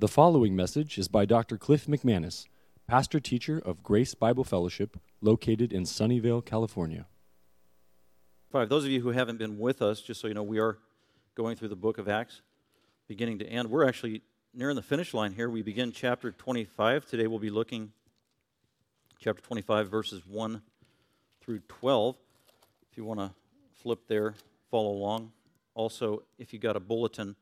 The following message is by Dr. Cliff McManus, pastor-teacher of Grace Bible Fellowship, located in Sunnyvale, California. For those of you who haven't been with us, just so you know, we are going through the book of Acts, beginning to end. We're actually nearing the finish line here. We begin chapter 25. Today we'll be looking chapter 25, verses 1 through 12. If you want to flip there, follow along. Also, if you got a bulletin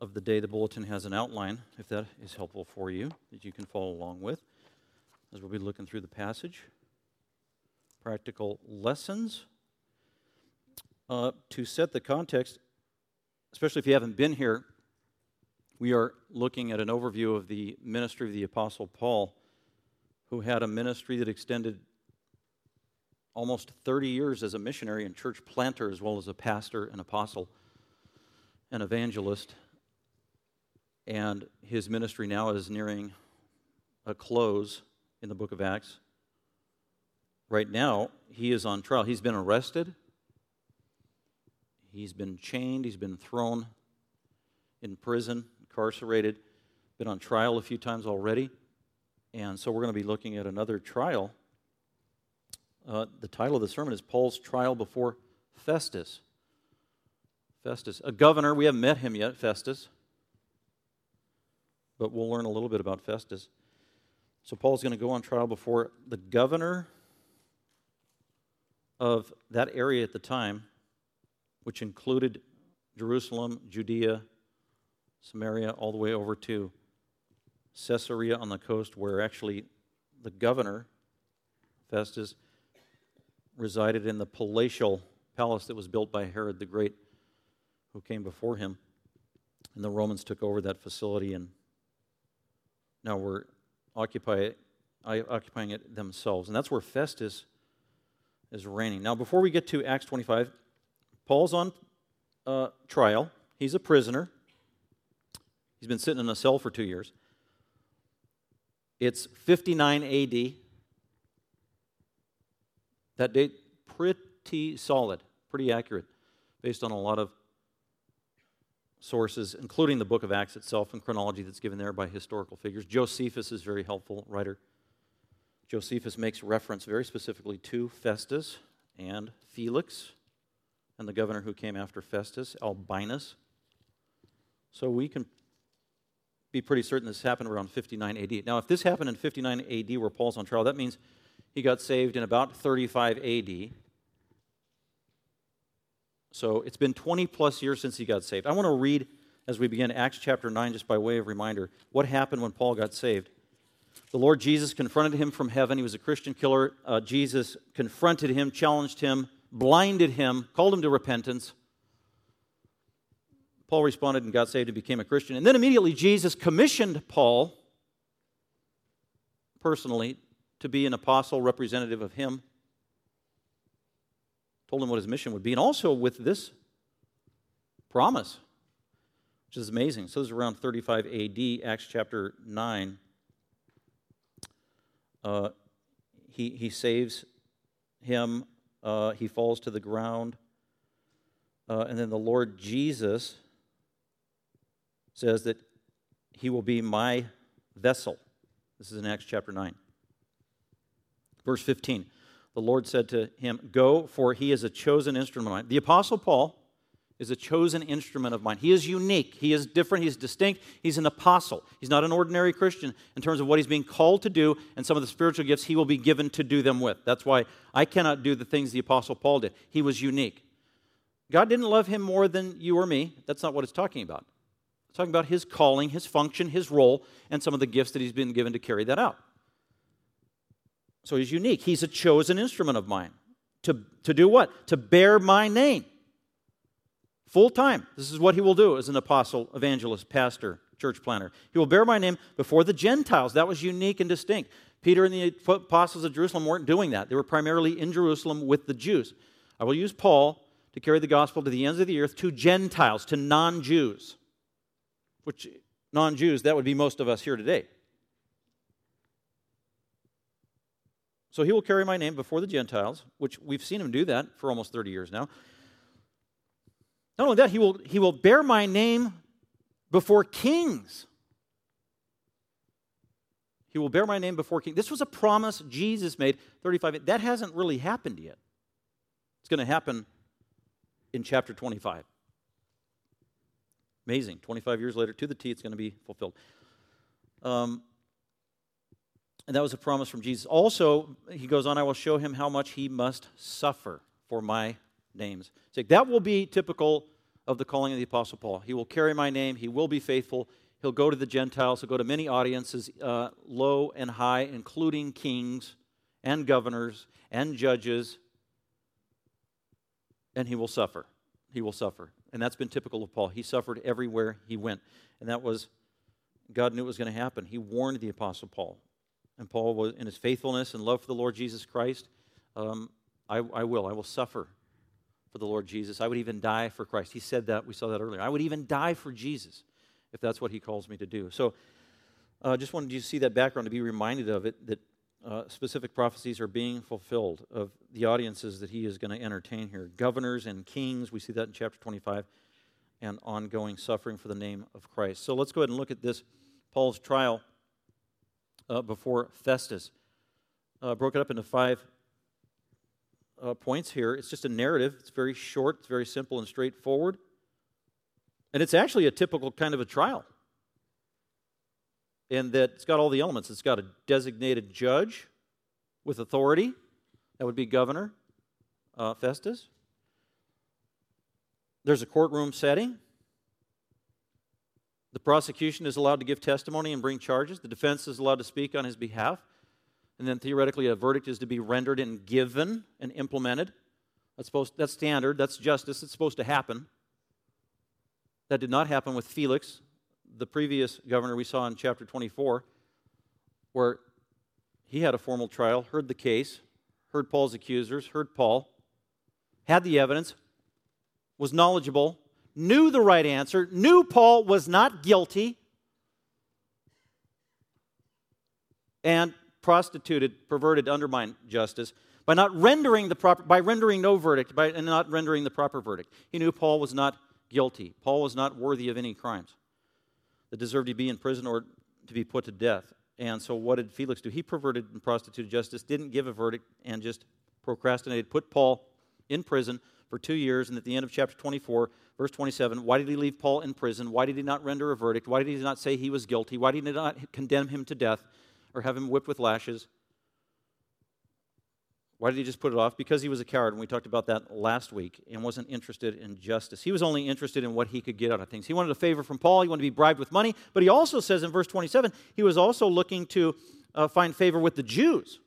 of the day, the bulletin has an outline, if that is helpful for you, that you can follow along with, as we'll be looking through the passage. Practical lessons. To set the context, especially if you haven't been here, we are looking at an overview of the ministry of the Apostle Paul, who had a ministry that extended almost 30 years as a missionary and church planter, as well as a pastor, an apostle, an evangelist. And his ministry now is nearing a close in the book of Acts. Right now, he is on trial. He's been arrested. He's been chained. He's been thrown in prison, incarcerated, been on trial a few times already. And so we're going to be looking at another trial. The title of the sermon is Paul's Trial Before Festus. Festus, a governor. We haven't met him yet, Festus. But we'll learn a little bit about Festus. So Paul's going to go on trial before the governor of that area at the time, which included Jerusalem, Judea, Samaria, all the way over to Caesarea on the coast, where actually the governor, Festus, resided in the palatial palace that was built by Herod the Great, who came before him. And the Romans took over that facility, and now we're occupying it themselves. And that's where Festus is reigning. Now, before we get to Acts 25, Paul's on trial. He's a prisoner. He's been sitting in a cell for 2 years. It's 59 AD. That date, pretty solid, pretty accurate, based on a lot of sources, including the book of Acts itself and chronology that's given there by historical figures. Josephus is a very helpful writer. Josephus makes reference very specifically to Festus and Felix and the governor who came after Festus, Albinus. So we can be pretty certain this happened around 59 AD. Now, if this happened in 59 AD where Paul's on trial, that means he got saved in about 35 AD. So it's been 20-plus years since he got saved. I want to read, as we begin, Acts chapter 9, just by way of reminder, what happened when Paul got saved. The Lord Jesus confronted him from heaven. He was a Christian killer. Jesus confronted him, challenged him, blinded him, called him to repentance. Paul responded and got saved and became a Christian. And then immediately Jesus commissioned Paul, personally, to be an apostle representative of him. Told him what his mission would be, and also with this promise, which is amazing. So this is around 35 AD, Acts chapter 9. He saves him. He falls to the ground. And then the Lord Jesus says that he will be my vessel. This is in Acts chapter 9. Verse 15. The Lord said to him, "Go, for he is a chosen instrument of mine." The Apostle Paul is a chosen instrument of mine. He is unique. He is different. He is distinct. He's an apostle. He's not an ordinary Christian in terms of what he's being called to do and some of the spiritual gifts he will be given to do them with. That's why I cannot do the things the Apostle Paul did. He was unique. God didn't love him more than you or me. That's not what it's talking about. It's talking about his calling, his function, his role, and some of the gifts that he's been given to carry that out. So he's unique. He's a chosen instrument of mine. To do what? To bear my name. Full time. This is what he will do as an apostle, evangelist, pastor, church planner. He will bear my name before the Gentiles. That was unique and distinct. Peter and the apostles of Jerusalem weren't doing that. They were primarily in Jerusalem with the Jews. I will use Paul to carry the gospel to the ends of the earth, to Gentiles, to non-Jews. Which, non-Jews, that would be most of us here today. So he will carry my name before the Gentiles, which we've seen him do that for almost 30 years now. Not only that, he will bear my name before kings. He will bear my name before King. This was a promise Jesus made 35. That hasn't really happened yet. It's going to happen in chapter 25. Amazing. 25 years later, to the T, it's going to be fulfilled. And that was a promise from Jesus. Also, he goes on, I will show him how much he must suffer for my name's sake. That will be typical of the calling of the Apostle Paul. He will carry my name. He will be faithful. He'll go to the Gentiles. He'll go to many audiences, low and high, including kings and governors and judges. And he will suffer. He will suffer. And that's been typical of Paul. He suffered everywhere he went. And that was, God knew it was going to happen. He warned the Apostle Paul. And Paul was, in his faithfulness and love for the Lord Jesus Christ, I will suffer for the Lord Jesus. I would even die for Christ. He said that. We saw that earlier. I would even die for Jesus if that's what he calls me to do. So I just wanted you to see that background, to be reminded of it, that specific prophecies are being fulfilled of the audiences that he is going to entertain here. Governors and kings, we see that in chapter 25, and ongoing suffering for the name of Christ. So let's go ahead and look at this, Paul's trial before Festus. Broken up into five points here. It's just a narrative. It's very short. It's very simple and straightforward. And it's actually a typical kind of a trial in that it's got all the elements. It's got a designated judge with authority. That would be Governor Festus. There's a courtroom setting. The prosecution is allowed to give testimony and bring charges. The defense is allowed to speak on his behalf. And then theoretically, a verdict is to be rendered and given and implemented. That's standard. That's justice. It's supposed to happen. That did not happen with Felix, the previous governor we saw in chapter 24, where he had a formal trial, heard the case, heard Paul's accusers, heard Paul, had the evidence, was knowledgeable, knew the right answer, knew Paul was not guilty, and prostituted, perverted, undermined justice by not rendering the proper, by rendering no verdict, by and not rendering the proper verdict. He knew Paul was not guilty. Paul was not worthy of any crimes that deserved to be in prison or to be put to death. And so what did Felix do? He perverted and prostituted justice, didn't give a verdict, and just procrastinated, put Paul in prison for 2 years. And at the end of chapter 24, verse 27, why did he leave Paul in prison? Why did he not render a verdict? Why did he not say he was guilty? Why did he not condemn him to death or have him whipped with lashes? Why did he just put it off? Because he was a coward, and we talked about that last week, and wasn't interested in justice. He was only interested in what he could get out of things. He wanted a favor from Paul. He wanted to be bribed with money. But he also says in verse 27, he was also looking to find favor with the Jews.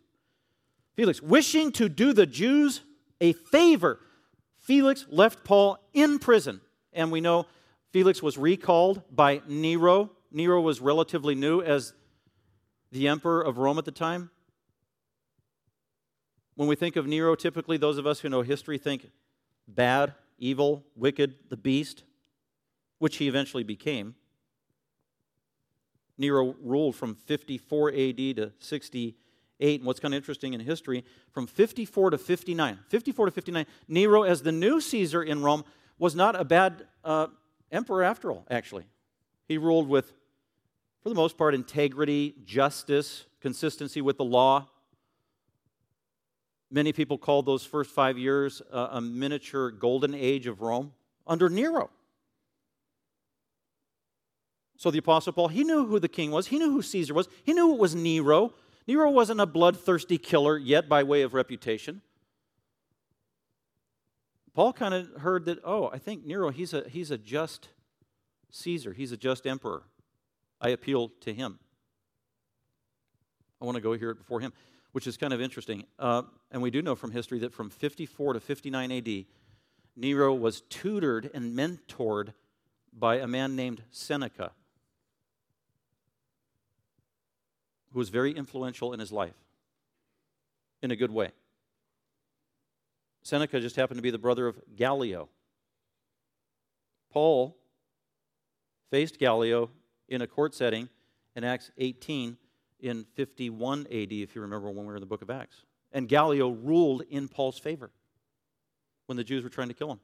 Felix, wishing to do the Jews a favor, Felix left Paul in prison. And we know Felix was recalled by Nero. Nero was relatively new as the emperor of Rome at the time. When we think of Nero, typically those of us who know history think bad, evil, wicked, the beast, which he eventually became. Nero ruled from 54 AD to 68. And what's kind of interesting in history, from 54 to 59, Nero, as the new Caesar in Rome, was not a bad emperor after all, actually. He ruled with, for the most part, integrity, justice, consistency with the law. Many people called those first 5 years a miniature golden age of Rome under Nero. So the Apostle Paul, he knew who the king was. He knew who Caesar was. He knew it was Nero. Nero wasn't a bloodthirsty killer yet by way of reputation. Paul kind of heard that, oh, I think Nero, he's a just Caesar. He's a just emperor. I appeal to him. I want to go hear it before him. Which is kind of interesting. And we do know from history that from 54 to 59 AD, Nero was tutored and mentored by a man named Seneca, who was very influential in his life, in a good way. Seneca just happened to be the brother of Gallio. Paul faced Gallio in a court setting in Acts 18, in 51 AD, if you remember when we were in the book of Acts. And Gallio ruled in Paul's favor when the Jews were trying to kill him.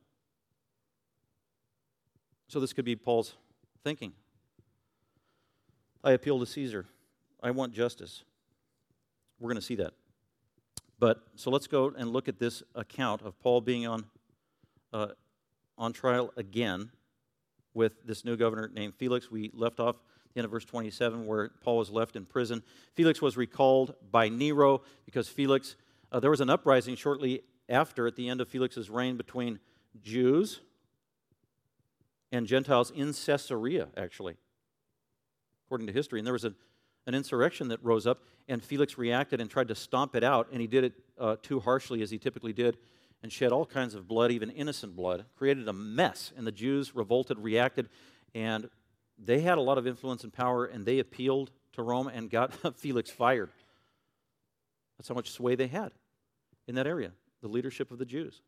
So this could be Paul's thinking. I appeal to Caesar. I want justice. We're going to see that. But so let's go and look at this account of Paul being on trial again with this new governor named Felix. We left off at the end of verse 27 where Paul was left in prison. Felix was recalled by Nero because Felix, there was an uprising shortly after at the end of Felix's reign between Jews and Gentiles in Caesarea, actually, according to history. And there was an insurrection that rose up, and Felix reacted and tried to stomp it out, and he did it too harshly, as he typically did, and shed all kinds of blood, even innocent blood, created a mess, and the Jews revolted, reacted, and they had a lot of influence and power, and they appealed to Rome and got Felix fired. That's how much sway they had in that area, the leadership of the Jews.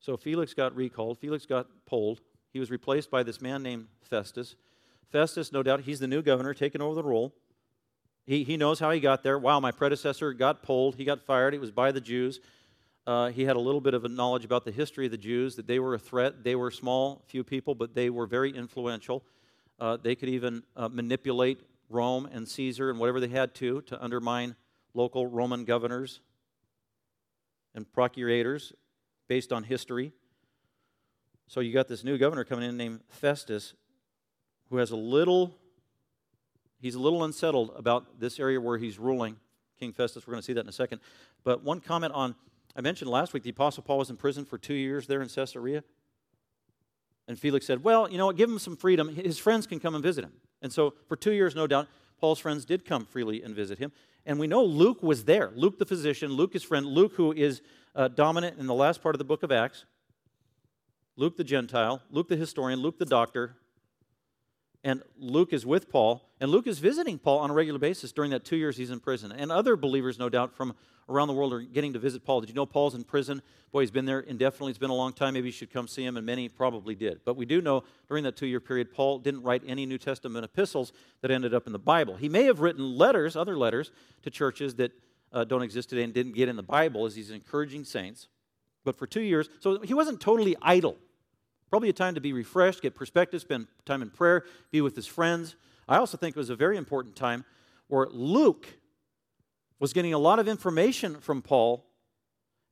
So Felix got recalled, Felix got polled, he was replaced by this man named Festus. Festus, no doubt, he's the new governor, taking over the role. He knows how he got there. Wow, my predecessor got polled. He got fired. It was by the Jews. He had a little bit of a knowledge about the history of the Jews, that they were a threat. They were small, few people, but they were very influential. They could even manipulate Rome and Caesar and whatever they had to undermine local Roman governors and procurators based on history. So you got this new governor coming in named Festus, who has he's a little unsettled about this area where he's ruling, King Festus. We're going to see that in a second. But one comment on, I mentioned last week, the Apostle Paul was in prison for 2 years there in Caesarea. And Felix said, well, you know what, give him some freedom. His friends can come and visit him. And so for 2 years, no doubt, Paul's friends did come freely and visit him. And we know Luke was there. Luke the physician, Luke his friend, Luke who is dominant in the last part of the book of Acts, Luke the Gentile, Luke the historian, Luke the doctor. And Luke is with Paul, and Luke is visiting Paul on a regular basis during that 2 years he's in prison. And other believers, no doubt, from around the world are getting to visit Paul. Did you know Paul's in prison? Boy, he's been there indefinitely. It's been a long time. Maybe you should come see him, and many probably did. But we do know during that 2 year period, Paul didn't write any New Testament epistles that ended up in the Bible. He may have written letters, other letters, to churches that don't exist today and didn't get in the Bible as he's encouraging saints. But for 2 years, so he wasn't totally idle. Probably a time to be refreshed, get perspective, spend time in prayer, be with his friends. I also think it was a very important time where Luke was getting a lot of information from Paul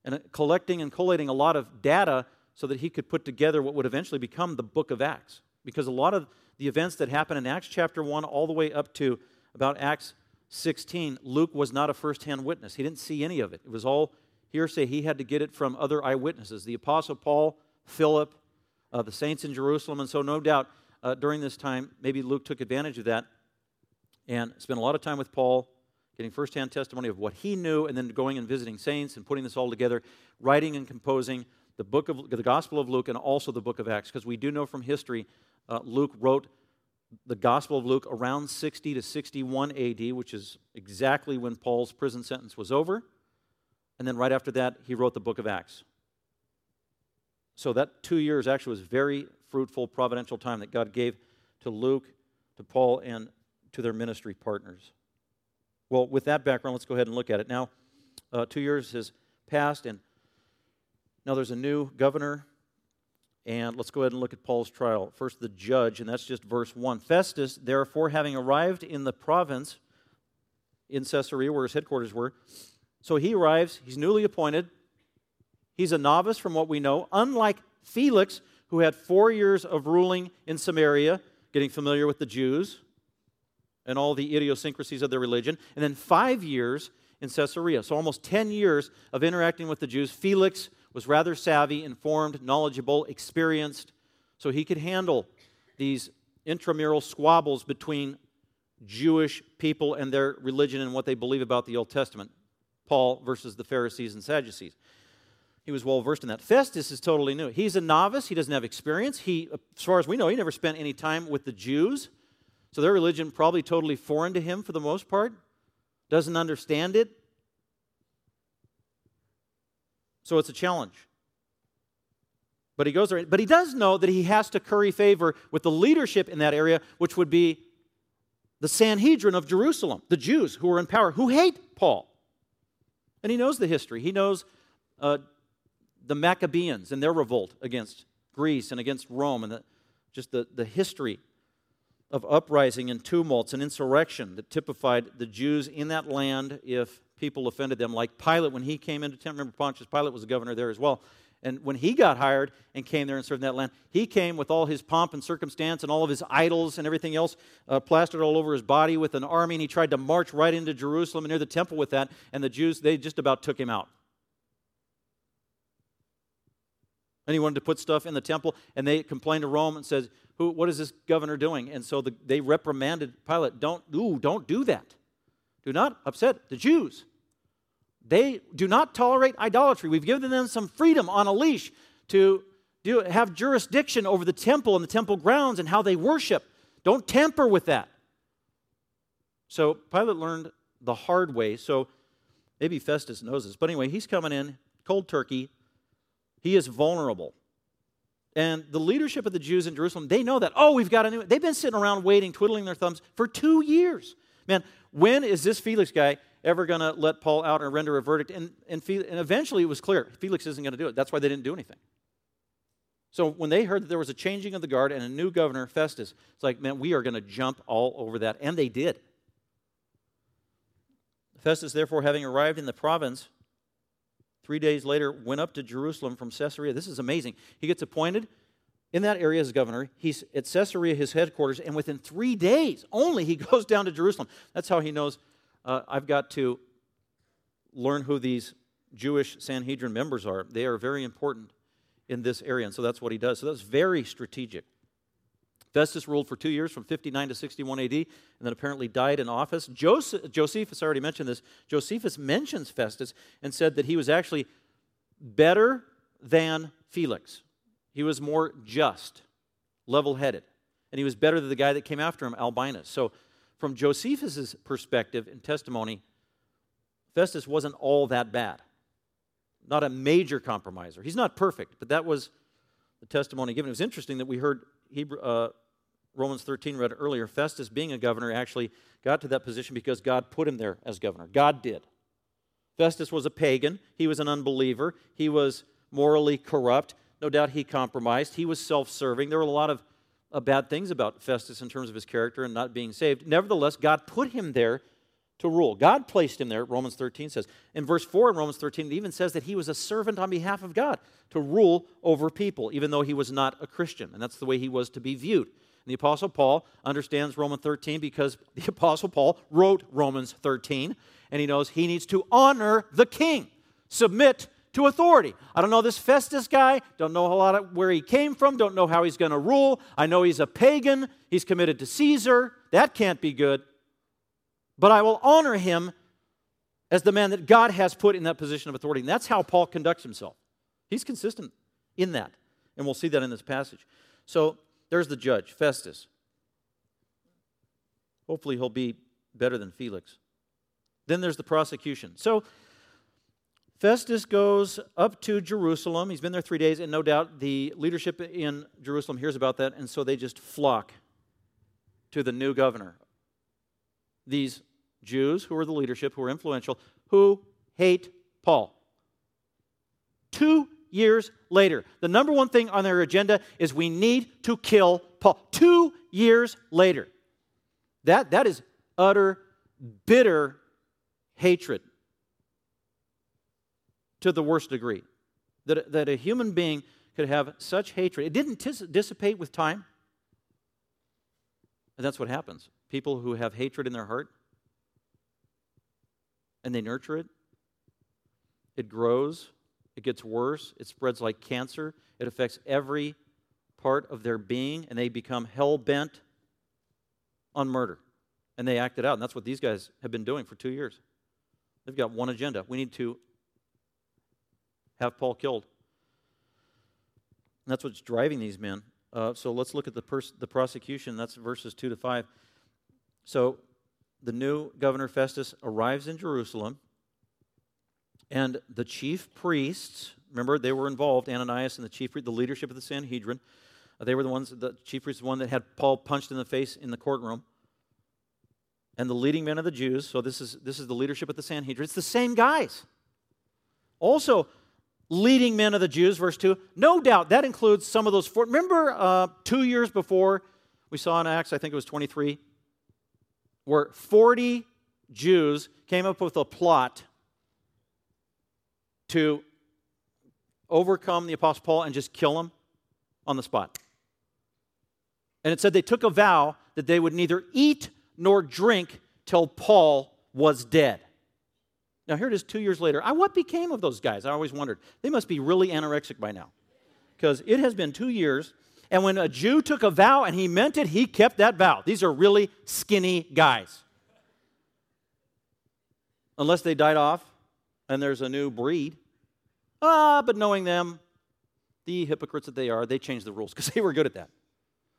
and collecting and collating a lot of data so that he could put together what would eventually become the book of Acts. Because a lot of the events that happen in Acts chapter 1 all the way up to about Acts 16, Luke was not a first-hand witness. He didn't see any of it. It was all hearsay. He had to get it from other eyewitnesses. The Apostle Paul, Philip, the saints in Jerusalem, and so no doubt during this time, maybe Luke took advantage of that and spent a lot of time with Paul, getting firsthand testimony of what he knew, and then going and visiting saints and putting this all together, writing and composing the Gospel of Luke and also the book of Acts, because we do know from history Luke wrote the Gospel of Luke around 60 to 61 AD, which is exactly when Paul's prison sentence was over, and then right after that, he wrote the book of Acts. So that 2 years actually was a very fruitful, providential time that God gave to Luke, to Paul, and to their ministry partners. Well, with that background, let's go ahead and look at it. Now, 2 years has passed, and now there's a new governor, and let's go ahead and look at Paul's trial. First, the judge, and that's just verse 1. Festus, therefore, having arrived in the province in Caesarea, where his headquarters were, so he arrives, he's newly appointed, he's a novice from what we know, unlike Felix, who had 4 years of ruling in Samaria, getting familiar with the Jews and all the idiosyncrasies of their religion, and then 5 years in Caesarea. So almost 10 years of interacting with the Jews. Felix was rather savvy, informed, knowledgeable, experienced, so he could handle these intramural squabbles between Jewish people and their religion and what they believe about the Old Testament. Paul versus the Pharisees and Sadducees. He was well-versed in that. Festus is totally new. He's a novice. He doesn't have experience. He, as far as we know, he never spent any time with the Jews. So their religion probably totally foreign to him for the most part. Doesn't understand it. So it's a challenge. But he goes there. But he does know that he has to curry favor with the leadership in that area, which would be the Sanhedrin of Jerusalem, the Jews who are in power, who hate Paul. And he knows the history. He knows the Maccabees and their revolt against Greece and against Rome and the history of uprising and tumults and insurrection that typified the Jews in that land if people offended them. Like Pilate, when he came into town, remember Pontius Pilate was the governor there as well. And when he got hired and came there and served in that land, he came with all his pomp and circumstance and all of his idols and everything else plastered all over his body with an army, and he tried to march right into Jerusalem and near the temple with that, and the Jews, they just about took him out. And he wanted to put stuff in the temple, and they complained to Rome and said, what is this governor doing? And so they reprimanded Pilate. Don't do that. Do not upset the Jews. They do not tolerate idolatry. We've given them some freedom on a leash to have jurisdiction over the temple and the temple grounds and how they worship. Don't tamper with that. So Pilate learned the hard way. So maybe Festus knows this. But anyway, he's coming in cold turkey. He is vulnerable. And the leadership of the Jews in Jerusalem, they know that. Oh, we've got a new... They've been sitting around waiting, twiddling their thumbs for 2 years. Man, when is this Felix guy ever going to let Paul out and render a verdict? And eventually it was clear, Felix isn't going to do it. That's why they didn't do anything. So when they heard that there was a changing of the guard and a new governor, Festus, it's like, man, we are going to jump all over that. And they did. Festus, therefore, having arrived in the province, 3 days later, went up to Jerusalem from Caesarea. This is amazing. He gets appointed in that area as governor. He's at Caesarea, his headquarters, and within 3 days only, he goes down to Jerusalem. That's how he knows, I've got to learn who these Jewish Sanhedrin members are. They are very important in this area, and so that's what he does. So that's very strategic. Festus ruled for 2 years from 59 to 61 AD, and then apparently died in office. Josephus, I already mentioned this, Josephus mentions Festus and said that he was actually better than Felix. He was more just, level-headed, and he was better than the guy that came after him, Albinus. So from Josephus' perspective and testimony, Festus wasn't all that bad. Not a major compromiser. He's not perfect, but that was the testimony given. It was interesting that we heard Romans 13 read earlier. Festus, being a governor, actually got to that position because God put him there as governor. God did. Festus was a pagan. He was an unbeliever. He was morally corrupt. No doubt he compromised. He was self-serving. There were a lot of bad things about Festus in terms of his character and not being saved. Nevertheless, God put him there to rule. God placed him there, Romans 13 says. In verse 4 in Romans 13, it even says that he was a servant on behalf of God to rule over people, even though he was not a Christian. And that's the way he was to be viewed. And the Apostle Paul understands Romans 13 because the Apostle Paul wrote Romans 13, and he knows he needs to honor the king, submit to authority. I don't know this Festus guy, don't know a lot of where he came from, don't know how he's going to rule. I know he's a pagan, he's committed to Caesar. That can't be good. But I will honor him as the man that God has put in that position of authority. And that's how Paul conducts himself. He's consistent in that. And we'll see that in this passage. So there's the judge, Festus. Hopefully he'll be better than Felix. Then there's the prosecution. So Festus goes up to Jerusalem. He's been there 3 days, and no doubt the leadership in Jerusalem hears about that, and so they just flock to the new governor. These Jews, who are the leadership, who are influential, who hate Paul. 2 years later, the number one thing on their agenda is we need to kill Paul. 2 years later. That is utter, bitter hatred. To the worst degree, that a human being could have such hatred. It didn't dissipate with time. And that's what happens. People who have hatred in their heart, and they nurture it, it grows, it gets worse, it spreads like cancer, it affects every part of their being, and they become hell-bent on murder. And they act it out, and that's what these guys have been doing for 2 years. They've got one agenda. We need to have Paul killed. And that's what's driving these men. So let's look at the prosecution. That's verses 2 to 5. So the new governor Festus arrives in Jerusalem, and the chief priests, remember they were involved, Ananias and the chief priest, the leadership of the Sanhedrin, they were the ones, the chief priest was the one that had Paul punched in the face in the courtroom, and the leading men of the Jews, so this is the leadership of the Sanhedrin, it's the same guys. Also, leading men of the Jews, verse 2, no doubt that includes some of those 4. Remember 2 years before we saw in Acts, I think it was 23, where 40 Jews came up with a plot to overcome the Apostle Paul and just kill him on the spot. And it said they took a vow that they would neither eat nor drink till Paul was dead. Now here it is 2 years later. What became of those guys? I always wondered. They must be really anorexic by now, because it has been 2 years, and when a Jew took a vow and he meant it, he kept that vow. These are really skinny guys. Unless they died off and there's a new breed. But knowing them, the hypocrites that they are, they changed the rules because they were good at that.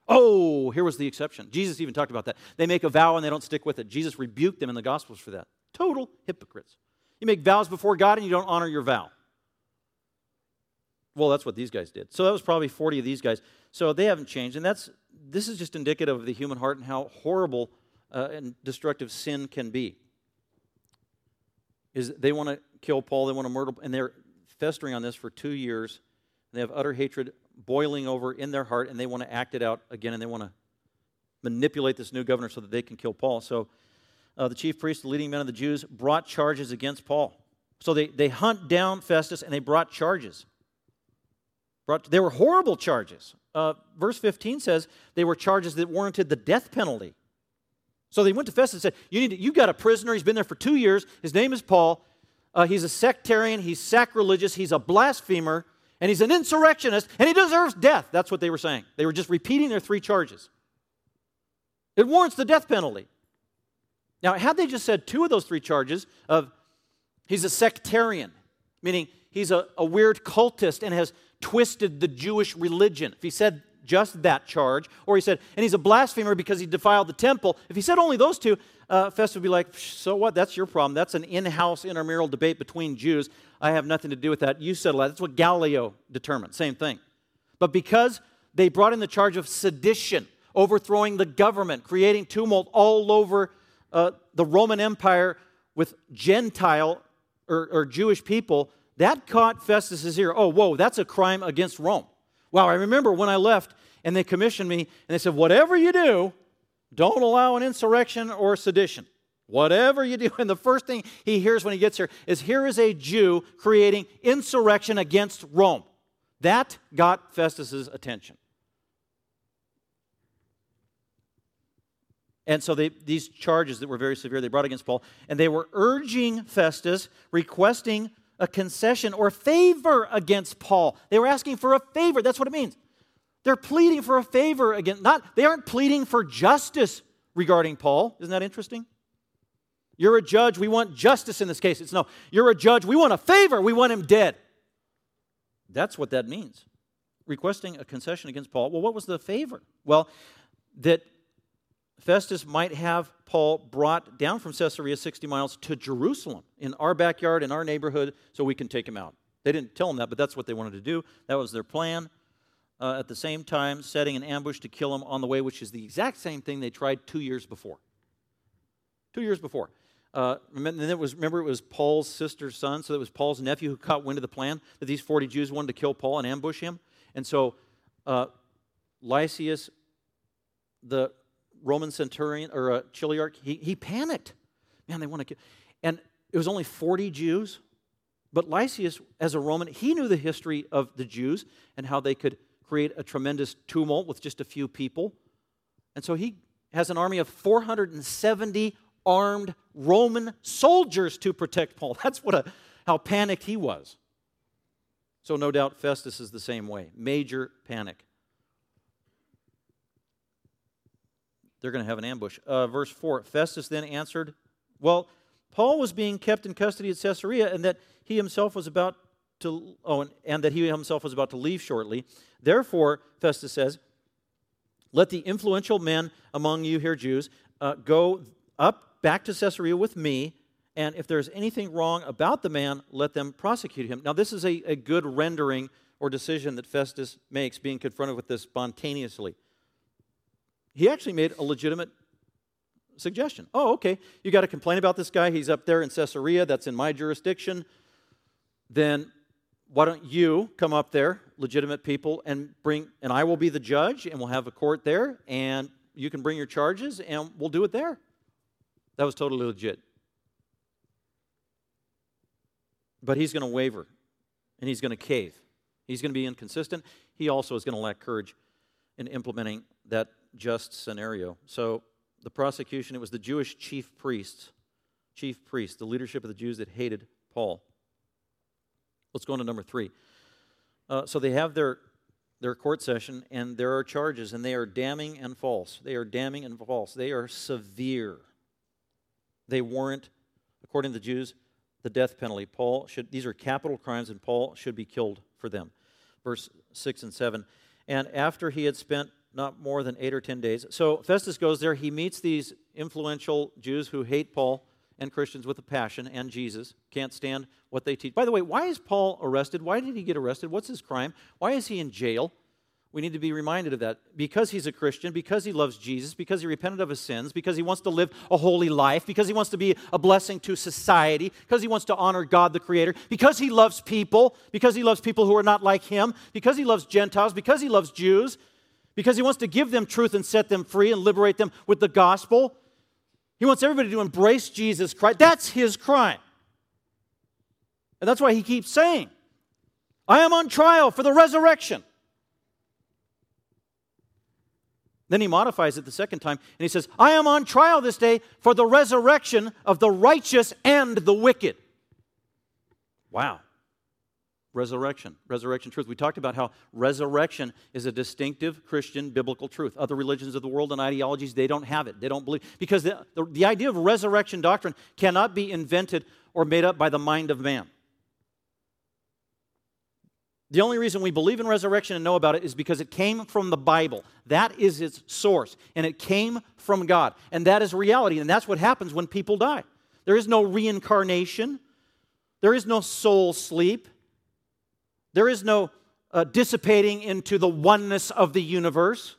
Oh, here was the exception. Jesus even talked about that. They make a vow and they don't stick with it. Jesus rebuked them in the Gospels for that. Total hypocrites. You make vows before God and you don't honor your vow. Well, that's what these guys did. So that was probably 40 of these guys. So they haven't changed. And this is just indicative of the human heart and how horrible and destructive sin can be. Is they want to kill Paul, they want to murder, and they're festering on this for 2 years. And they have utter hatred boiling over in their heart, and they want to act it out again, and they want to manipulate this new governor so that they can kill Paul. So the chief priests, the leading men of the Jews, brought charges against Paul. So they hunt down Festus, and they brought charges. They were horrible charges. Verse 15 says they were charges that warranted the death penalty. So they went to Festus and said, you've got a prisoner. He's been there for 2 years. His name is Paul. He's a sectarian. He's sacrilegious. He's a blasphemer. And he's an insurrectionist. And he deserves death. That's what they were saying. They were just repeating their three charges. It warrants the death penalty. Now, had they just said two of those three charges of he's a sectarian, meaning he's a weird cultist and has twisted the Jewish religion. If he said just that charge, or he said, and he's a blasphemer because he defiled the temple. If he said only those two, Festus would be like, so what? That's your problem. That's an in-house intramural debate between Jews. I have nothing to do with that. You settle that. That's what Gallio determined. Same thing. But because they brought in the charge of sedition, overthrowing the government, creating tumult all over the Roman Empire with Gentile or Jewish people, that caught Festus' ear. Oh, whoa, that's a crime against Rome. Wow, I remember when I left and they commissioned me and they said, whatever you do, don't allow an insurrection or sedition. Whatever you do. And the first thing he hears when he gets here is a Jew creating insurrection against Rome. That got Festus' attention. And so these charges that were very severe, they brought against Paul, and they were urging Festus, requesting a concession or favor against Paul. They were asking for a favor. That's what it means. They're pleading for a favor against, they aren't pleading for justice regarding Paul. Isn't that interesting? You're a judge. We want justice in this case. It's no, you're a judge. We want a favor. We want him dead. That's what that means. Requesting a concession against Paul. Well, what was the favor? Well, that Festus might have Paul brought down from Caesarea 60 miles to Jerusalem in our backyard, in our neighborhood, so we can take him out. They didn't tell him that, but that's what they wanted to do. That was their plan. At the same time, setting an ambush to kill him on the way, which is the exact same thing they tried 2 years before. 2 years before. Remember, it was Paul's sister's son, so it was Paul's nephew who caught wind of the plan that these 40 Jews wanted to kill Paul and ambush him. And so Lysias, the Roman centurion, or Chiliarch, he panicked. Man, they want to kill. And it was only 40 Jews, but Lysias, as a Roman, he knew the history of the Jews and how they could create a tremendous tumult with just a few people. And so he has an army of 470 armed Roman soldiers to protect Paul. That's how panicked he was. So no doubt Festus is the same way. Major panic. They're going to have an ambush. Verse 4, Festus then answered, well, Paul was being kept in custody at Caesarea, and that he himself was about to, leave shortly. Therefore, Festus says, let the influential men among you here, Jews, go up back to Caesarea with me, and if there's anything wrong about the man, let them prosecute him. Now, this is a good rendering or decision that Festus makes, being confronted with this spontaneously. He actually made a legitimate suggestion. Oh, okay, you got to complain about this guy. He's up there in Caesarea. That's in my jurisdiction. Then why don't you come up there, legitimate people, and I will be the judge, and we'll have a court there, and you can bring your charges and we'll do it there. That was totally legit. But he's going to waver, and he's going to cave. He's going to be inconsistent. He also is going to lack courage in implementing that just scenario. So the prosecution, it was the Jewish chief priests, the leadership of the Jews that hated Paul. Let's go on to number 3. So they have their court session, and there are charges, and they are damning and false. They are damning and false. They are severe. They warrant, according to the Jews, the death penalty. These are capital crimes, and Paul should be killed for them. Verse 6 and 7. And after he had spent not more than 8 or 10 days, so Festus goes there. He meets these influential Jews who hate Paul and Christians with a passion, and Jesus, can't stand what they teach. By the way, why is Paul arrested? Why did he get arrested? What's his crime? Why is he in jail? We need to be reminded of that. Because he's a Christian, because he loves Jesus, because he repented of his sins, because he wants to live a holy life, because he wants to be a blessing to society, because he wants to honor God the Creator, because he loves people who are not like him, because he loves Gentiles, because he loves Jews, because he wants to give them truth and set them free and liberate them with the gospel. He wants everybody to embrace Jesus Christ. That's his crime. And that's why he keeps saying, I am on trial for the resurrection. Then he modifies it the second time, and he says, I am on trial this day for the resurrection of the righteous and the wicked. Wow. Resurrection truth. We talked about how resurrection is a distinctive Christian biblical truth. Other religions of the world and ideologies, they don't have it. They don't believe. Because the idea of resurrection doctrine cannot be invented or made up by the mind of man. The only reason we believe in resurrection and know about it is because it came from the Bible. That is its source, and it came from God, and that is reality, and that's what happens when people die. There is no reincarnation. There is no soul sleep. There is no dissipating into the oneness of the universe.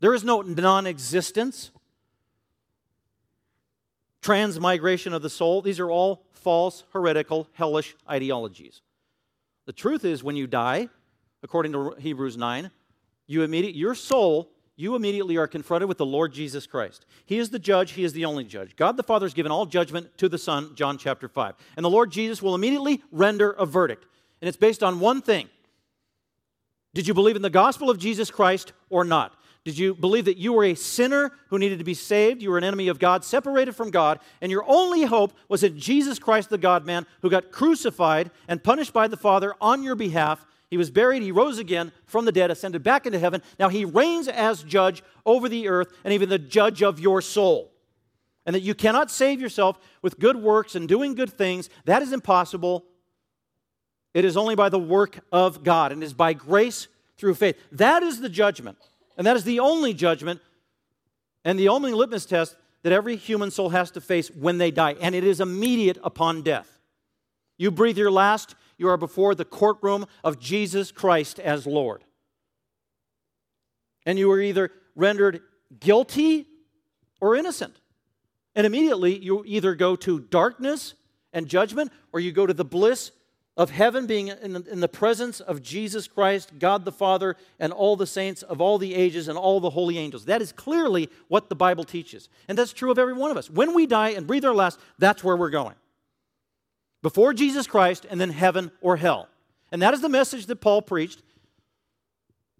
There is no non-existence. Transmigration of the soul, these are all false, heretical, hellish ideologies. The truth is, when you die, according to Hebrews 9, you immediately are confronted with the Lord Jesus Christ. He is the judge. He is the only judge. God the Father has given all judgment to the Son, John chapter 5. And the Lord Jesus will immediately render a verdict. And it's based on one thing. Did you believe in the gospel of Jesus Christ or not? Did you believe that you were a sinner who needed to be saved? You were an enemy of God, separated from God, and your only hope was in Jesus Christ, the God-man, who got crucified and punished by the Father on your behalf. He was buried, he rose again from the dead, ascended back into heaven. Now he reigns as judge over the earth and even the judge of your soul. And that you cannot save yourself with good works and doing good things. That is impossible. It is only by the work of God, and it is by grace through faith. That is the judgment. And that is the only judgment and the only litmus test that every human soul has to face when they die. And it is immediate upon death. You breathe your last, you are before the courtroom of Jesus Christ as Lord. And you are either rendered guilty or innocent. And immediately you either go to darkness and judgment, or you go to the bliss of heaven, being in the presence of Jesus Christ, God the Father, and all the saints of all the ages and all the holy angels. That is clearly what the Bible teaches. And that's true of every one of us. When we die and breathe our last, that's where we're going. Before Jesus Christ, and then heaven or hell. And that is the message that Paul preached.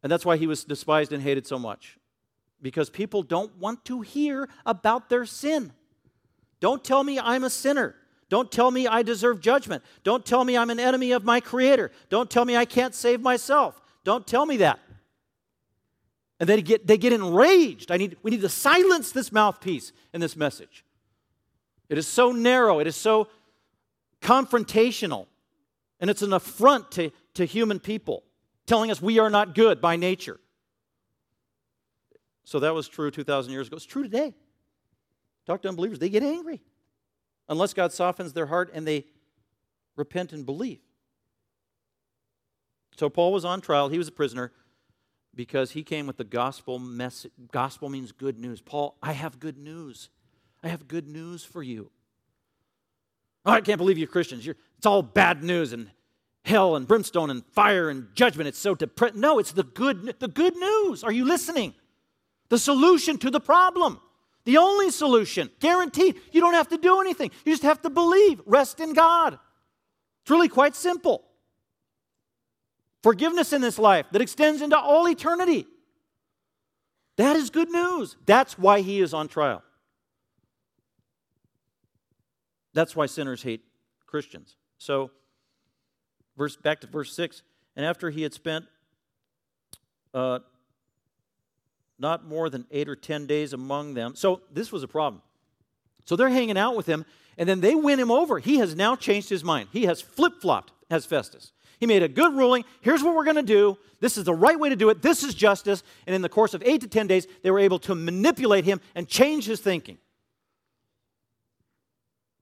And that's why he was despised and hated so much. Because people don't want to hear about their sin. Don't tell me I'm a sinner. Don't tell me I deserve judgment. Don't tell me I'm an enemy of my Creator. Don't tell me I can't save myself. Don't tell me that. And they get enraged. We need to silence this mouthpiece in this message. It is so narrow. It is so confrontational. And it's an affront to human people, telling us we are not good by nature. So that was true 2,000 years ago. It's true today. Talk to unbelievers. They get angry. Unless God softens their heart and they repent and believe. So Paul was on trial. He was a prisoner because he came with the gospel message. Gospel means good news. Paul, I have good news. I have good news for you. Oh, I can't believe you Christians. It's all bad news and hell and brimstone and fire and judgment. It's so depressing. No, it's the good news. Are you listening? The solution to the problem. The only solution. Guaranteed. You don't have to do anything. You just have to believe. Rest in God. It's really quite simple. Forgiveness in this life that extends into all eternity. That is good news. That's why he is on trial. That's why sinners hate Christians. So, back to verse 6. And after he had spent not more than 8 or 10 days among them. So this was a problem. So they're hanging out with him, and then they win him over. He has now changed his mind. He has flip-flopped as Festus. He made a good ruling. Here's what we're going to do. This is the right way to do it. This is justice. And in the course of 8 to 10 days, they were able to manipulate him and change his thinking.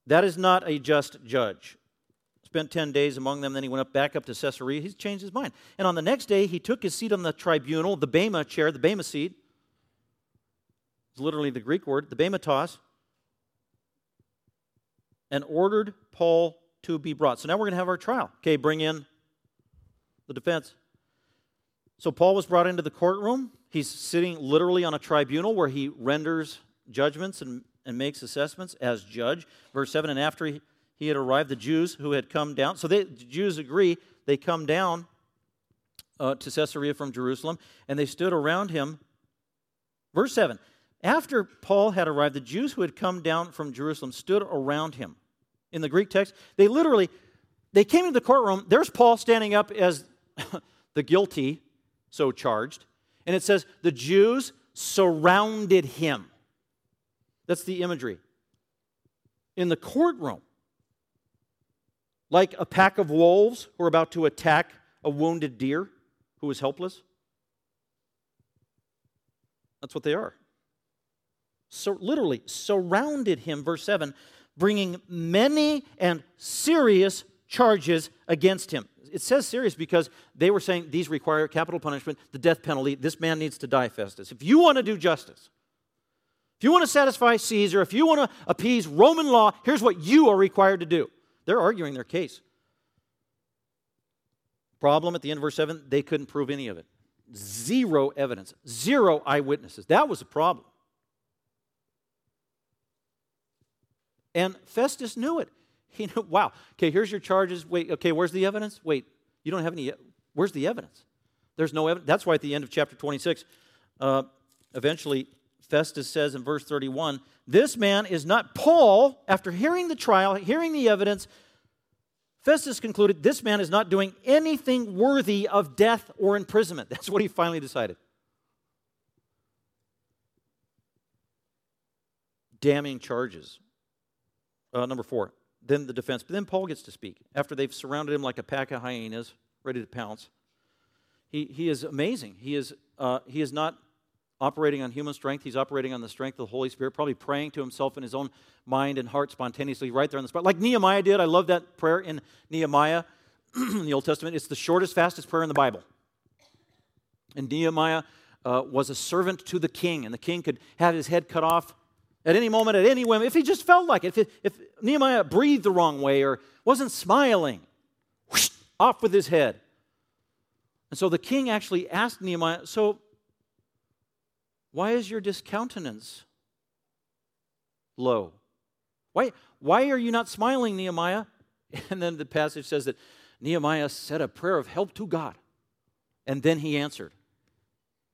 That is not a just judge. Spent 10 days among them, then he went back up to Caesarea. He's changed his mind. And on the next day, he took his seat on the tribunal, the bema chair, the bema seat. It's literally the Greek word, the bema toss. And ordered Paul to be brought. So now we're going to have our trial. Okay, bring in the defense. So Paul was brought into the courtroom. He's sitting literally on a tribunal where he renders judgments and makes assessments as judge. Verse 7, and after he had arrived, the Jews who had come down. So the Jews agree. They come down to Caesarea from Jerusalem, and they stood around him. Verse 7, after Paul had arrived, the Jews who had come down from Jerusalem stood around him. In the Greek text, they literally, they came into the courtroom. There's Paul standing up as the guilty, so charged. And it says, the Jews surrounded him. That's the imagery. In the courtroom. Like a pack of wolves who are about to attack a wounded deer who is helpless. That's what they are. So literally surrounded him, verse 7, bringing many and serious charges against him. It says serious because they were saying these require capital punishment, the death penalty. This man needs to die, Festus. If you want to do justice, if you want to satisfy Caesar, if you want to appease Roman law, here's what you are required to do. They're arguing their case. Problem at the end of verse 7, they couldn't prove any of it. Zero evidence, zero eyewitnesses. That was a problem. And Festus knew it. He knew, wow, okay, here's your charges. Wait, okay, where's the evidence? Wait, you don't have any, where's the evidence? There's no evidence. That's why at the end of chapter 26, eventually Festus says in verse 31, this man is not Paul. After hearing the trial, hearing the evidence, Festus concluded, this man is not doing anything worthy of death or imprisonment. That's what he finally decided. Damning charges. Number 4, then the defense. But then Paul gets to speak. After they've surrounded him like a pack of hyenas, ready to pounce, he is amazing. He is not operating on human strength. He's operating on the strength of the Holy Spirit, probably praying to himself in his own mind and heart spontaneously right there on the spot. Like Nehemiah did. I love that prayer in Nehemiah in the Old Testament. It's the shortest, fastest prayer in the Bible. And Nehemiah was a servant to the king, and the king could have his head cut off at any moment, at any whim, if he just felt like it. If Nehemiah breathed the wrong way or wasn't smiling, whoosh, off with his head. And so the king actually asked Nehemiah, so why is your discountenance low? Why are you not smiling, Nehemiah? And then the passage says that Nehemiah said a prayer of help to God. And then he answered.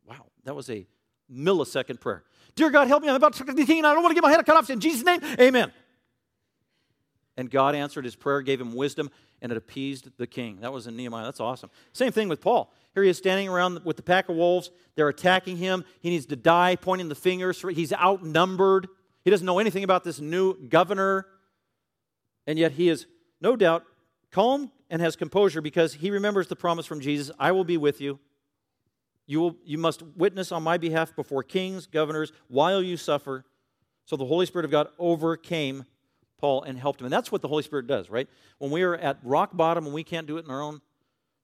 Wow, that was a millisecond prayer. Dear God, help me. I'm about to take the king. I don't want to get my head cut off. In Jesus' name, amen. And God answered his prayer, gave him wisdom, and it appeased the king. That was in Nehemiah. That's awesome. Same thing with Paul. Here he is standing around with the pack of wolves. They're attacking him. He needs to die, pointing the fingers. He's outnumbered. He doesn't know anything about this new governor. And yet he is, no doubt, calm and has composure because he remembers the promise from Jesus, I will be with you. You must witness on my behalf before kings, governors, while you suffer. So the Holy Spirit of God overcame Paul and helped him. And that's what the Holy Spirit does, right? When we are at rock bottom and we can't do it on our own,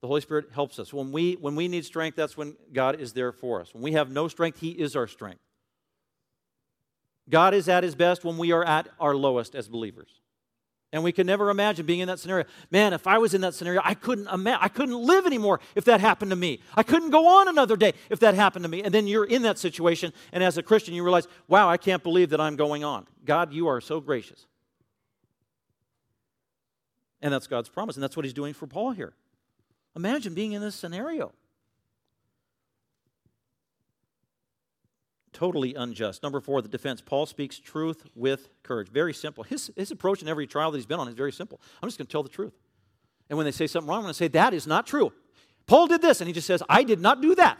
the Holy Spirit helps us. When we need strength, that's when God is there for us. When we have no strength, He is our strength. God is at His best when we are at our lowest as believers. And we can never imagine being in that scenario. Man, if I was in that scenario, I couldn't live anymore if that happened to me. I couldn't go on another day if that happened to me. And then you're in that situation, and as a Christian, you realize, wow, I can't believe that I'm going on. God, you are so gracious. And that's God's promise, and that's what he's doing for Paul here. Imagine being in this scenario. Totally unjust. Number four, the defense. Paul speaks truth with courage. Very simple. His approach in every trial that he's been on is very simple. I'm just going to tell the truth. And when they say something wrong, I'm going to say, that is not true. Paul did this, and he just says, I did not do that.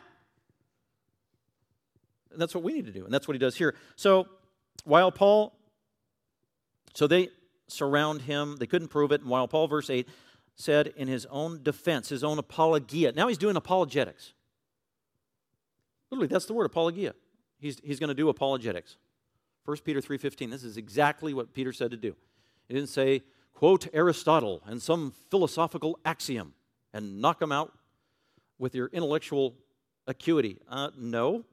And that's what we need to do, and that's what he does here. So they surround him. They couldn't prove it. And while Paul, verse 8, said in his own defense, his own apologia. Now he's doing apologetics. Literally, that's the word, apologia. He's going to do apologetics. 1 Peter 3:15, this is exactly what Peter said to do. He didn't say, quote Aristotle and some philosophical axiom and knock them out with your intellectual acuity. No.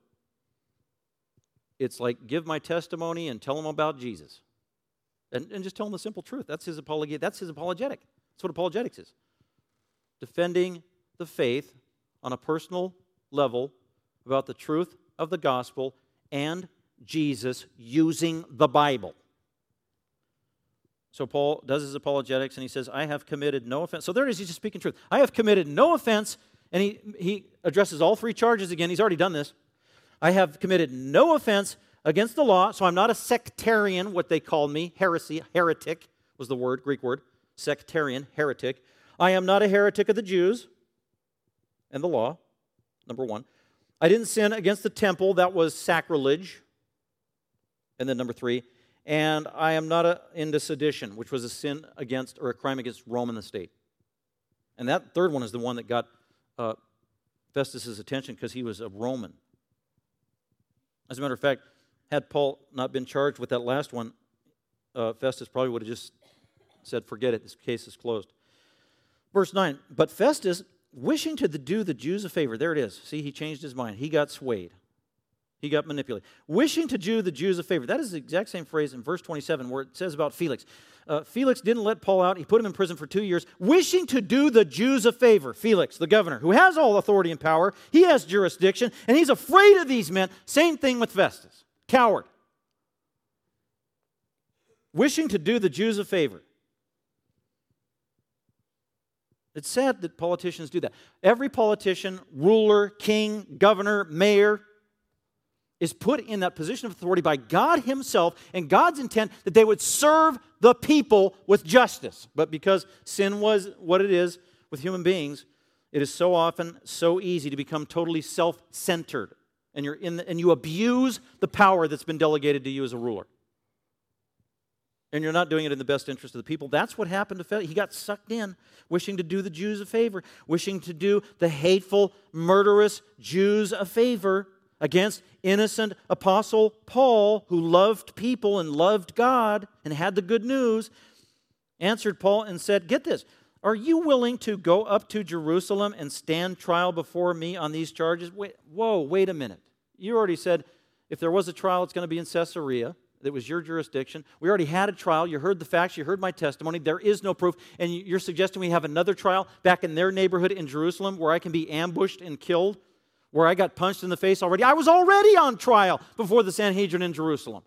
It's like, give my testimony and tell them about Jesus. And just tell them the simple truth. That's his apology. That's his apologetic. That's what apologetics is. Defending the faith on a personal level about the truth of the gospel and Jesus using the Bible. So Paul does his apologetics and he says, I have committed no offense. So there it is, he's just speaking truth. I have committed no offense, and he addresses all three charges again. He's already done this. I have committed no offense against the law, so I'm not a sectarian, what they called me, heresy, heretic was the word, Greek word, sectarian, heretic. I am not a heretic of the Jews and the law, number one. I didn't sin against the temple. That was sacrilege. And then number three, and I am not into sedition, which was a sin against or a crime against Rome and the state. And that third one is the one that got Festus' attention because he was a Roman. As a matter of fact, had Paul not been charged with that last one, Festus probably would have just said, forget it, this case is closed. Verse 9, but Festus, wishing to do the Jews a favor. There it is. See, he changed his mind. He got swayed. He got manipulated. Wishing to do the Jews a favor. That is the exact same phrase in verse 27 where it says about Felix. Felix didn't let Paul out. He put him in prison for 2 years. Wishing to do the Jews a favor. Felix, the governor, who has all authority and power. He has jurisdiction, and he's afraid of these men. Same thing with Festus. Coward. Wishing to do the Jews a favor. It's sad that politicians do that. Every politician, ruler, king, governor, mayor is put in that position of authority by God himself and God's intent that they would serve the people with justice. But because sin was what it is with human beings, it is so often so easy to become totally self-centered, and you abuse the power that's been delegated to you as a ruler. And you're not doing it in the best interest of the people. That's what happened to Felix. He got sucked in, wishing to do the Jews a favor, wishing to do the hateful, murderous Jews a favor against innocent Apostle Paul, who loved people and loved God and had the good news, answered Paul and said, get this, are you willing to go up to Jerusalem and stand trial before me on these charges? Wait a minute. You already said if there was a trial, it's going to be in Caesarea. That was your jurisdiction. We already had a trial. You heard the facts. You heard my testimony. There is no proof. And you're suggesting we have another trial back in their neighborhood in Jerusalem where I can be ambushed and killed, where I got punched in the face already. I was already on trial before the Sanhedrin in Jerusalem.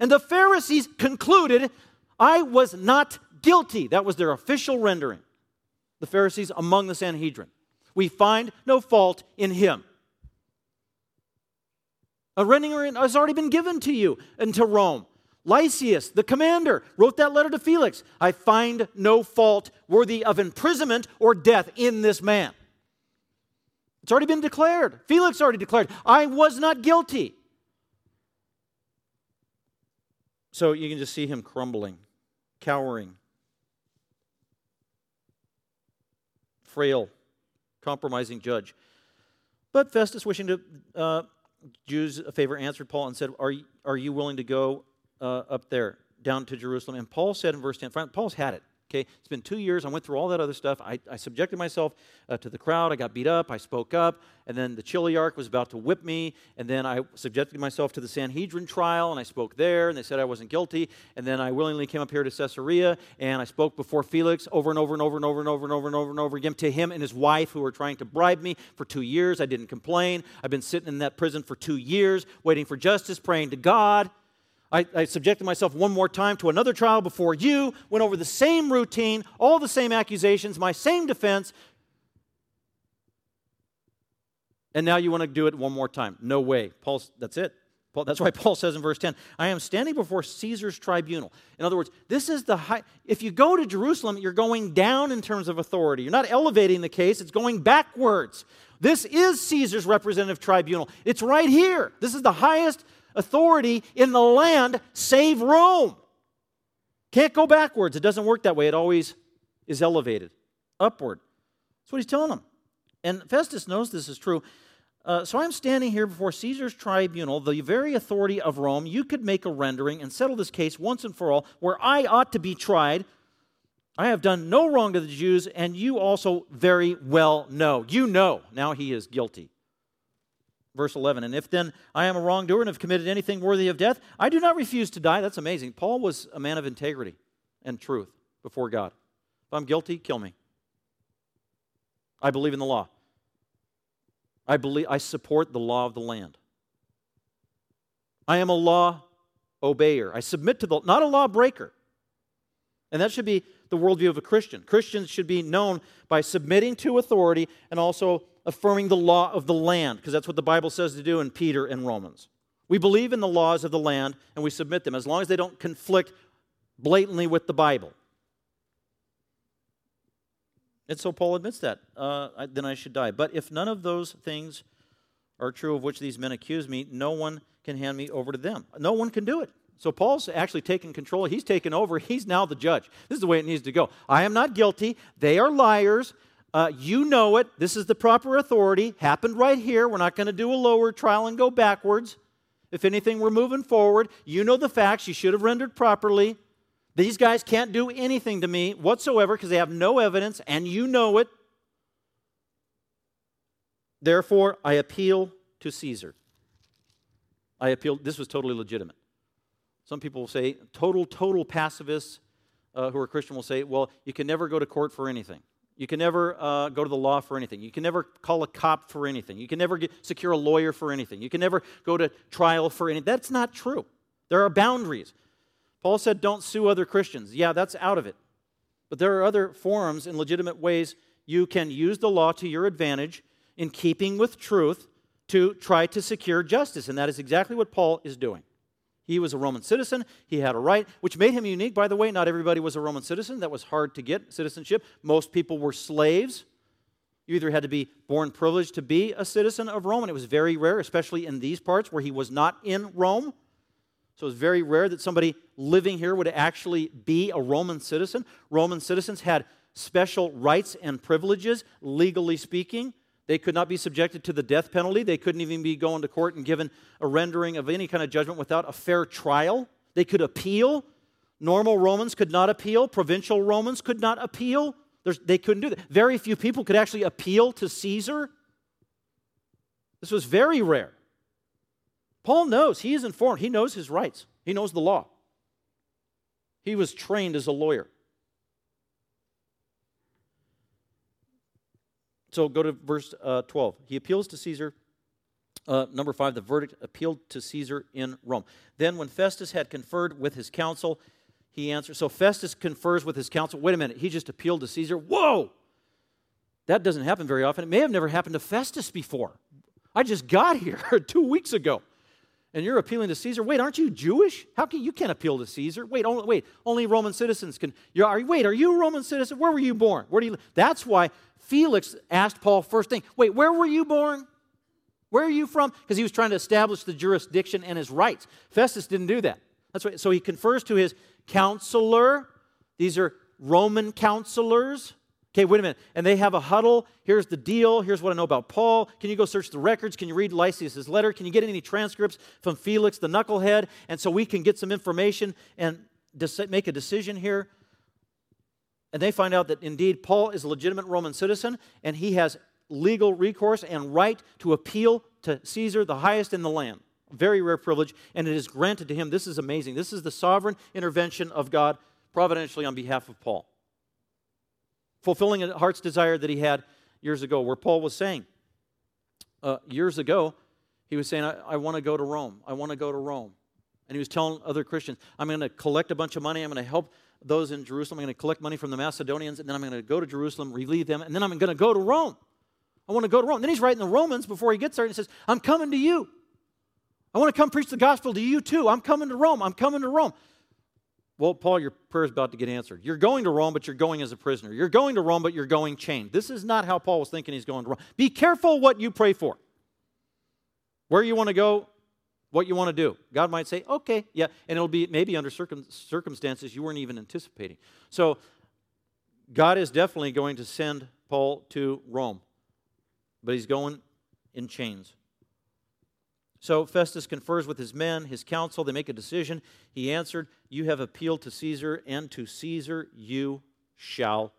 And the Pharisees concluded I was not guilty. That was their official rendering. The Pharisees among the Sanhedrin. We find no fault in him. A rendering has already been given to you and to Rome. Lysias, the commander, wrote that letter to Felix. I find no fault worthy of imprisonment or death in this man. It's already been declared. Felix already declared, I was not guilty. So you can just see him crumbling, cowering, frail, compromising judge. But Festus, wishing to Jews a favor, answered Paul and said, are you willing to go up there, down to Jerusalem? And Paul said in verse 10, Paul's had it. okay? It's been 2 years. I went through all that other stuff. I subjected myself to the crowd. I got beat up. I spoke up. And then the Chiliarch was about to whip me. And then I subjected myself to the Sanhedrin trial, and I spoke there, and they said I wasn't guilty. And then I willingly came up here to Caesarea, and I spoke before Felix over and over and over and over and over and over and over and over again to him and his wife who were trying to bribe me for 2 years. I didn't complain. I've been sitting in that prison for 2 years waiting for justice, praying to God. I subjected myself one more time to another trial before you, went over the same routine, all the same accusations, my same defense, and now you want to do it one more time. No way. That's it. That's why Paul says in verse 10, I am standing before Caesar's tribunal. In other words, this is the high. If you go to Jerusalem, you're going down in terms of authority. You're not elevating the case. It's going backwards. This is Caesar's representative tribunal. It's right here. This is the highest authority in the land, save Rome. Can't go backwards. It doesn't work that way. It always is elevated upward. That's what he's telling them. And Festus knows this is true. So I'm standing here before Caesar's tribunal, the very authority of Rome. You could make a rendering and settle this case once and for all, where I ought to be tried. I have done no wrong to the Jews, and you also very well know. You know now he is guilty. Verse 11, and if then I am a wrongdoer and have committed anything worthy of death, I do not refuse to die. That's amazing. Paul was a man of integrity and truth before God. If I'm guilty, kill me. I believe in the law. I support the law of the land. I am a law obeyer. I submit to the law, not a law breaker. And that should be the worldview of a Christian. Christians should be known by submitting to authority and also affirming the law of the land, because that's what the Bible says to do in Peter and Romans. We believe in the laws of the land, and we submit them, as long as they don't conflict blatantly with the Bible. And so Paul admits that, then I should die. But if none of those things are true of which these men accuse me, no one can hand me over to them. No one can do it. So Paul's actually taken control. He's taken over. He's now the judge. This is the way it needs to go. I am not guilty. They are liars. You know it. This is the proper authority. Happened right here. We're not going to do a lower trial and go backwards. If anything, we're moving forward. You know the facts. You should have rendered properly. These guys can't do anything to me whatsoever because they have no evidence, and you know it. Therefore, I appeal to Caesar. I appeal. This was totally legitimate. Some people will say, total pacifists who are Christian will say, well, you can never go to court for anything. You can never go to the law for anything. You can never call a cop for anything. You can never secure a lawyer for anything. You can never go to trial for anything. That's not true. There are boundaries. Paul said, don't sue other Christians. Yeah, that's out of it. But there are other forums and legitimate ways you can use the law to your advantage in keeping with truth to try to secure justice. And that is exactly what Paul is doing. He was a Roman citizen. He had a right, which made him unique, by the way. Not everybody was a Roman citizen. That was hard to get, citizenship. Most people were slaves. You either had to be born privileged to be a citizen of Rome, and it was very rare, especially in these parts where he was not in Rome. So it was very rare that somebody living here would actually be a Roman citizen. Roman citizens had special rights and privileges, legally speaking. They could not be subjected to the death penalty. They couldn't even be going to court and given a rendering of any kind of judgment without a fair trial. They could appeal. Normal Romans could not appeal. Provincial Romans could not appeal. They couldn't do that. Very few people could actually appeal to Caesar. This was very rare. Paul knows. He is informed. He knows his rights. He knows the law. He was trained as a lawyer. So go to verse 12. He appeals to Caesar. Number 5, the verdict appealed to Caesar in Rome. Then when Festus had conferred with his council, he answered. So Festus confers with his council. Wait a minute, he just appealed to Caesar. Whoa! That doesn't happen very often. It may have never happened to Festus before. I just got here 2 weeks ago, and you're appealing to Caesar. Wait, aren't you Jewish? How can you can't appeal to Caesar? Wait, only Roman citizens can. Are you a Roman citizen? Where were you born? Where do you? That's why Felix asked Paul first thing. Wait, where were you born? Where are you from? Because he was trying to establish the jurisdiction and his rights. Festus didn't do that. That's why. So he confers to his counselor. These are Roman counselors. Okay, wait a minute. And they have a huddle. Here's the deal. Here's what I know about Paul. Can you go search the records? Can you read Lysias' letter? Can you get any transcripts from Felix the knucklehead? And so we can get some information and make a decision here. and they find out that indeed Paul is a legitimate Roman citizen, and he has legal recourse and right to appeal to Caesar, the highest in the land. Very rare privilege, and it is granted to him. This is amazing. This is the sovereign intervention of God providentially on behalf of Paul, fulfilling a heart's desire that he had years ago, where Paul was saying, years ago, he was saying, I want to go to Rome. I want to go to Rome. And he was telling other Christians, I'm going to collect a bunch of money. I'm going to help those in Jerusalem. I'm going to collect money from the Macedonians, and then I'm going to go to Jerusalem, relieve them, and then I'm going to go to Rome. I want to go to Rome. Then he's writing the Romans before he gets there, and he says, I'm coming to you. I want to come preach the gospel to you too. I'm coming to Rome. I'm coming to Rome. Well, Paul, your prayer is about to get answered. You're going to Rome, but you're going as a prisoner. You're going to Rome, but you're going chained. This is not how Paul was thinking he's going to Rome. Be careful what you pray for. Where you want to go, what you want to do. God might say, okay, yeah, and it'll be maybe under circumstances you weren't even anticipating. So God is definitely going to send Paul to Rome, but he's going in chains. So Festus confers with his men, his council. They make a decision. He answered, you have appealed to Caesar, and to Caesar you shall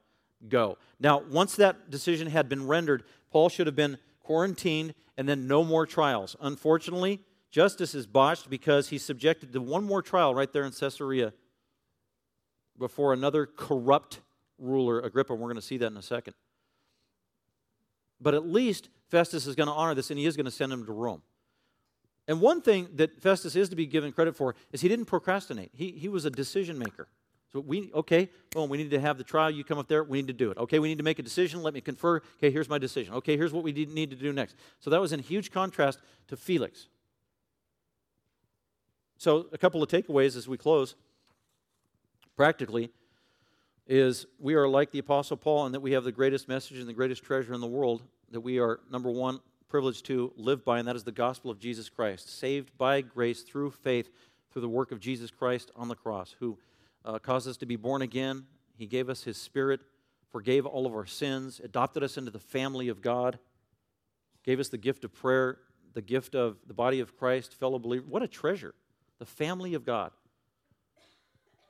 go. Now, once that decision had been rendered, Paul should have been quarantined and then no more trials. Unfortunately, justice is botched because he's subjected to one more trial right there in Caesarea before another corrupt ruler, Agrippa. We're going to see that in a second. But at least Festus is going to honor this, and he is going to send him to Rome. And one thing that Festus is to be given credit for is he didn't procrastinate. He was a decision maker. So we need to have the trial. You come up there. We need to do it. Okay, we need to make a decision. Let me confer. Okay, here's my decision. Okay, here's what we need to do next. So that was in huge contrast to Felix. So a couple of takeaways as we close, practically, is we are like the Apostle Paul in that we have the greatest message and the greatest treasure in the world that we are, number one, privileged to live by, and that is the gospel of Jesus Christ, saved by grace through faith through the work of Jesus Christ on the cross, who caused us to be born again. He gave us his Spirit, forgave all of our sins, adopted us into the family of God, gave us the gift of prayer, the gift of the body of Christ, fellow believers. What a treasure, the family of God.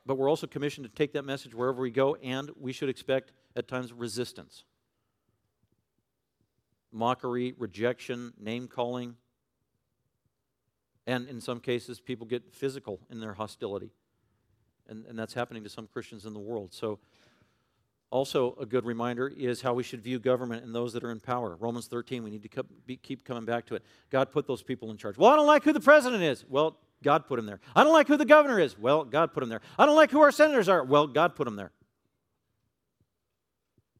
But we're also commissioned to take that message wherever we go, and we should expect at times resistance. Mockery, rejection, name-calling, and in some cases, people get physical in their hostility, and that's happening to some Christians in the world. So also a good reminder is how we should view government and those that are in power. Romans 13, we need to keep coming back to it. God put those people in charge. Well, I don't like who the president is. Well, God put him there. I don't like who the governor is. Well, God put him there. I don't like who our senators are. Well, God put them there.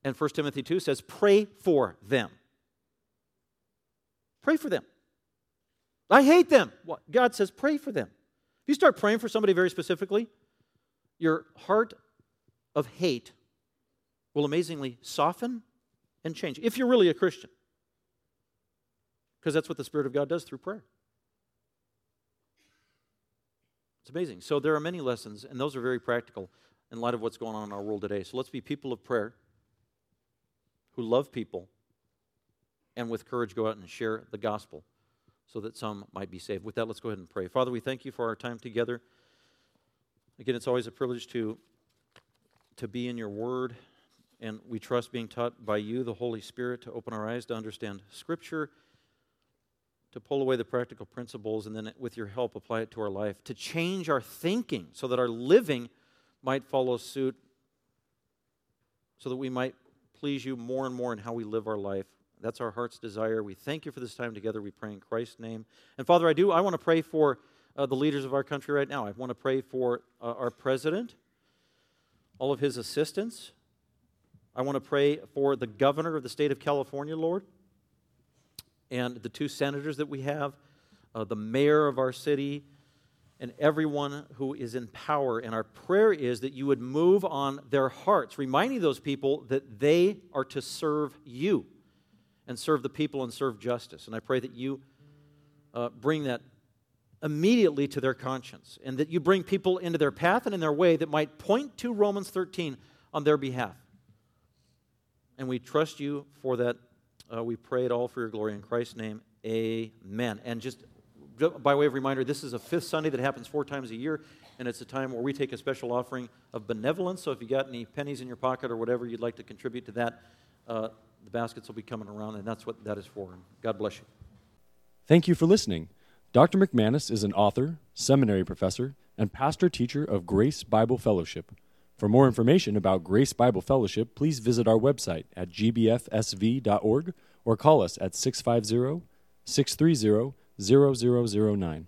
And 1 Timothy 2 says, pray for them. Pray for them. I hate them. Well, God says, pray for them. If you start praying for somebody very specifically, your heart of hate will amazingly soften and change, if you're really a Christian. Because that's what the Spirit of God does through prayer. It's amazing. So there are many lessons, and those are very practical in light of what's going on in our world today. So let's be people of prayer who love people, and with courage go out and share the gospel so that some might be saved. With that, let's go ahead and pray. Father, we thank you for our time together. Again, it's always a privilege to be in your word, and we trust being taught by you, the Holy Spirit, to open our eyes to understand Scripture, to pull away the practical principles, and then with your help apply it to our life, to change our thinking so that our living might follow suit, so that we might please you more and more in how we live our life. That's our heart's desire. We thank you for this time together. We pray in Christ's name. And Father, I want to pray for the leaders of our country right now. I want to pray for our president, all of his assistants. I want to pray for the governor of the state of California, Lord, and the two senators that we have, the mayor of our city, and everyone who is in power. And our prayer is that you would move on their hearts, reminding those people that they are to serve you, and serve the people, and serve justice. And I pray that you bring that immediately to their conscience, and that you bring people into their path and in their way that might point to Romans 13 on their behalf. And we trust you for that. We pray it all for your glory in Christ's name. Amen. And just by way of reminder, this is a fifth Sunday that happens 4 times a year, and it's a time where we take a special offering of benevolence. So if you got any pennies in your pocket or whatever you'd like to contribute to that, the baskets will be coming around, and that's what that is for. God bless you. Thank you for listening. Dr. McManus is an author, seminary professor, and pastor-teacher of Grace Bible Fellowship. For more information about Grace Bible Fellowship, please visit our website at gbfsv.org or call us at 650-630-0009.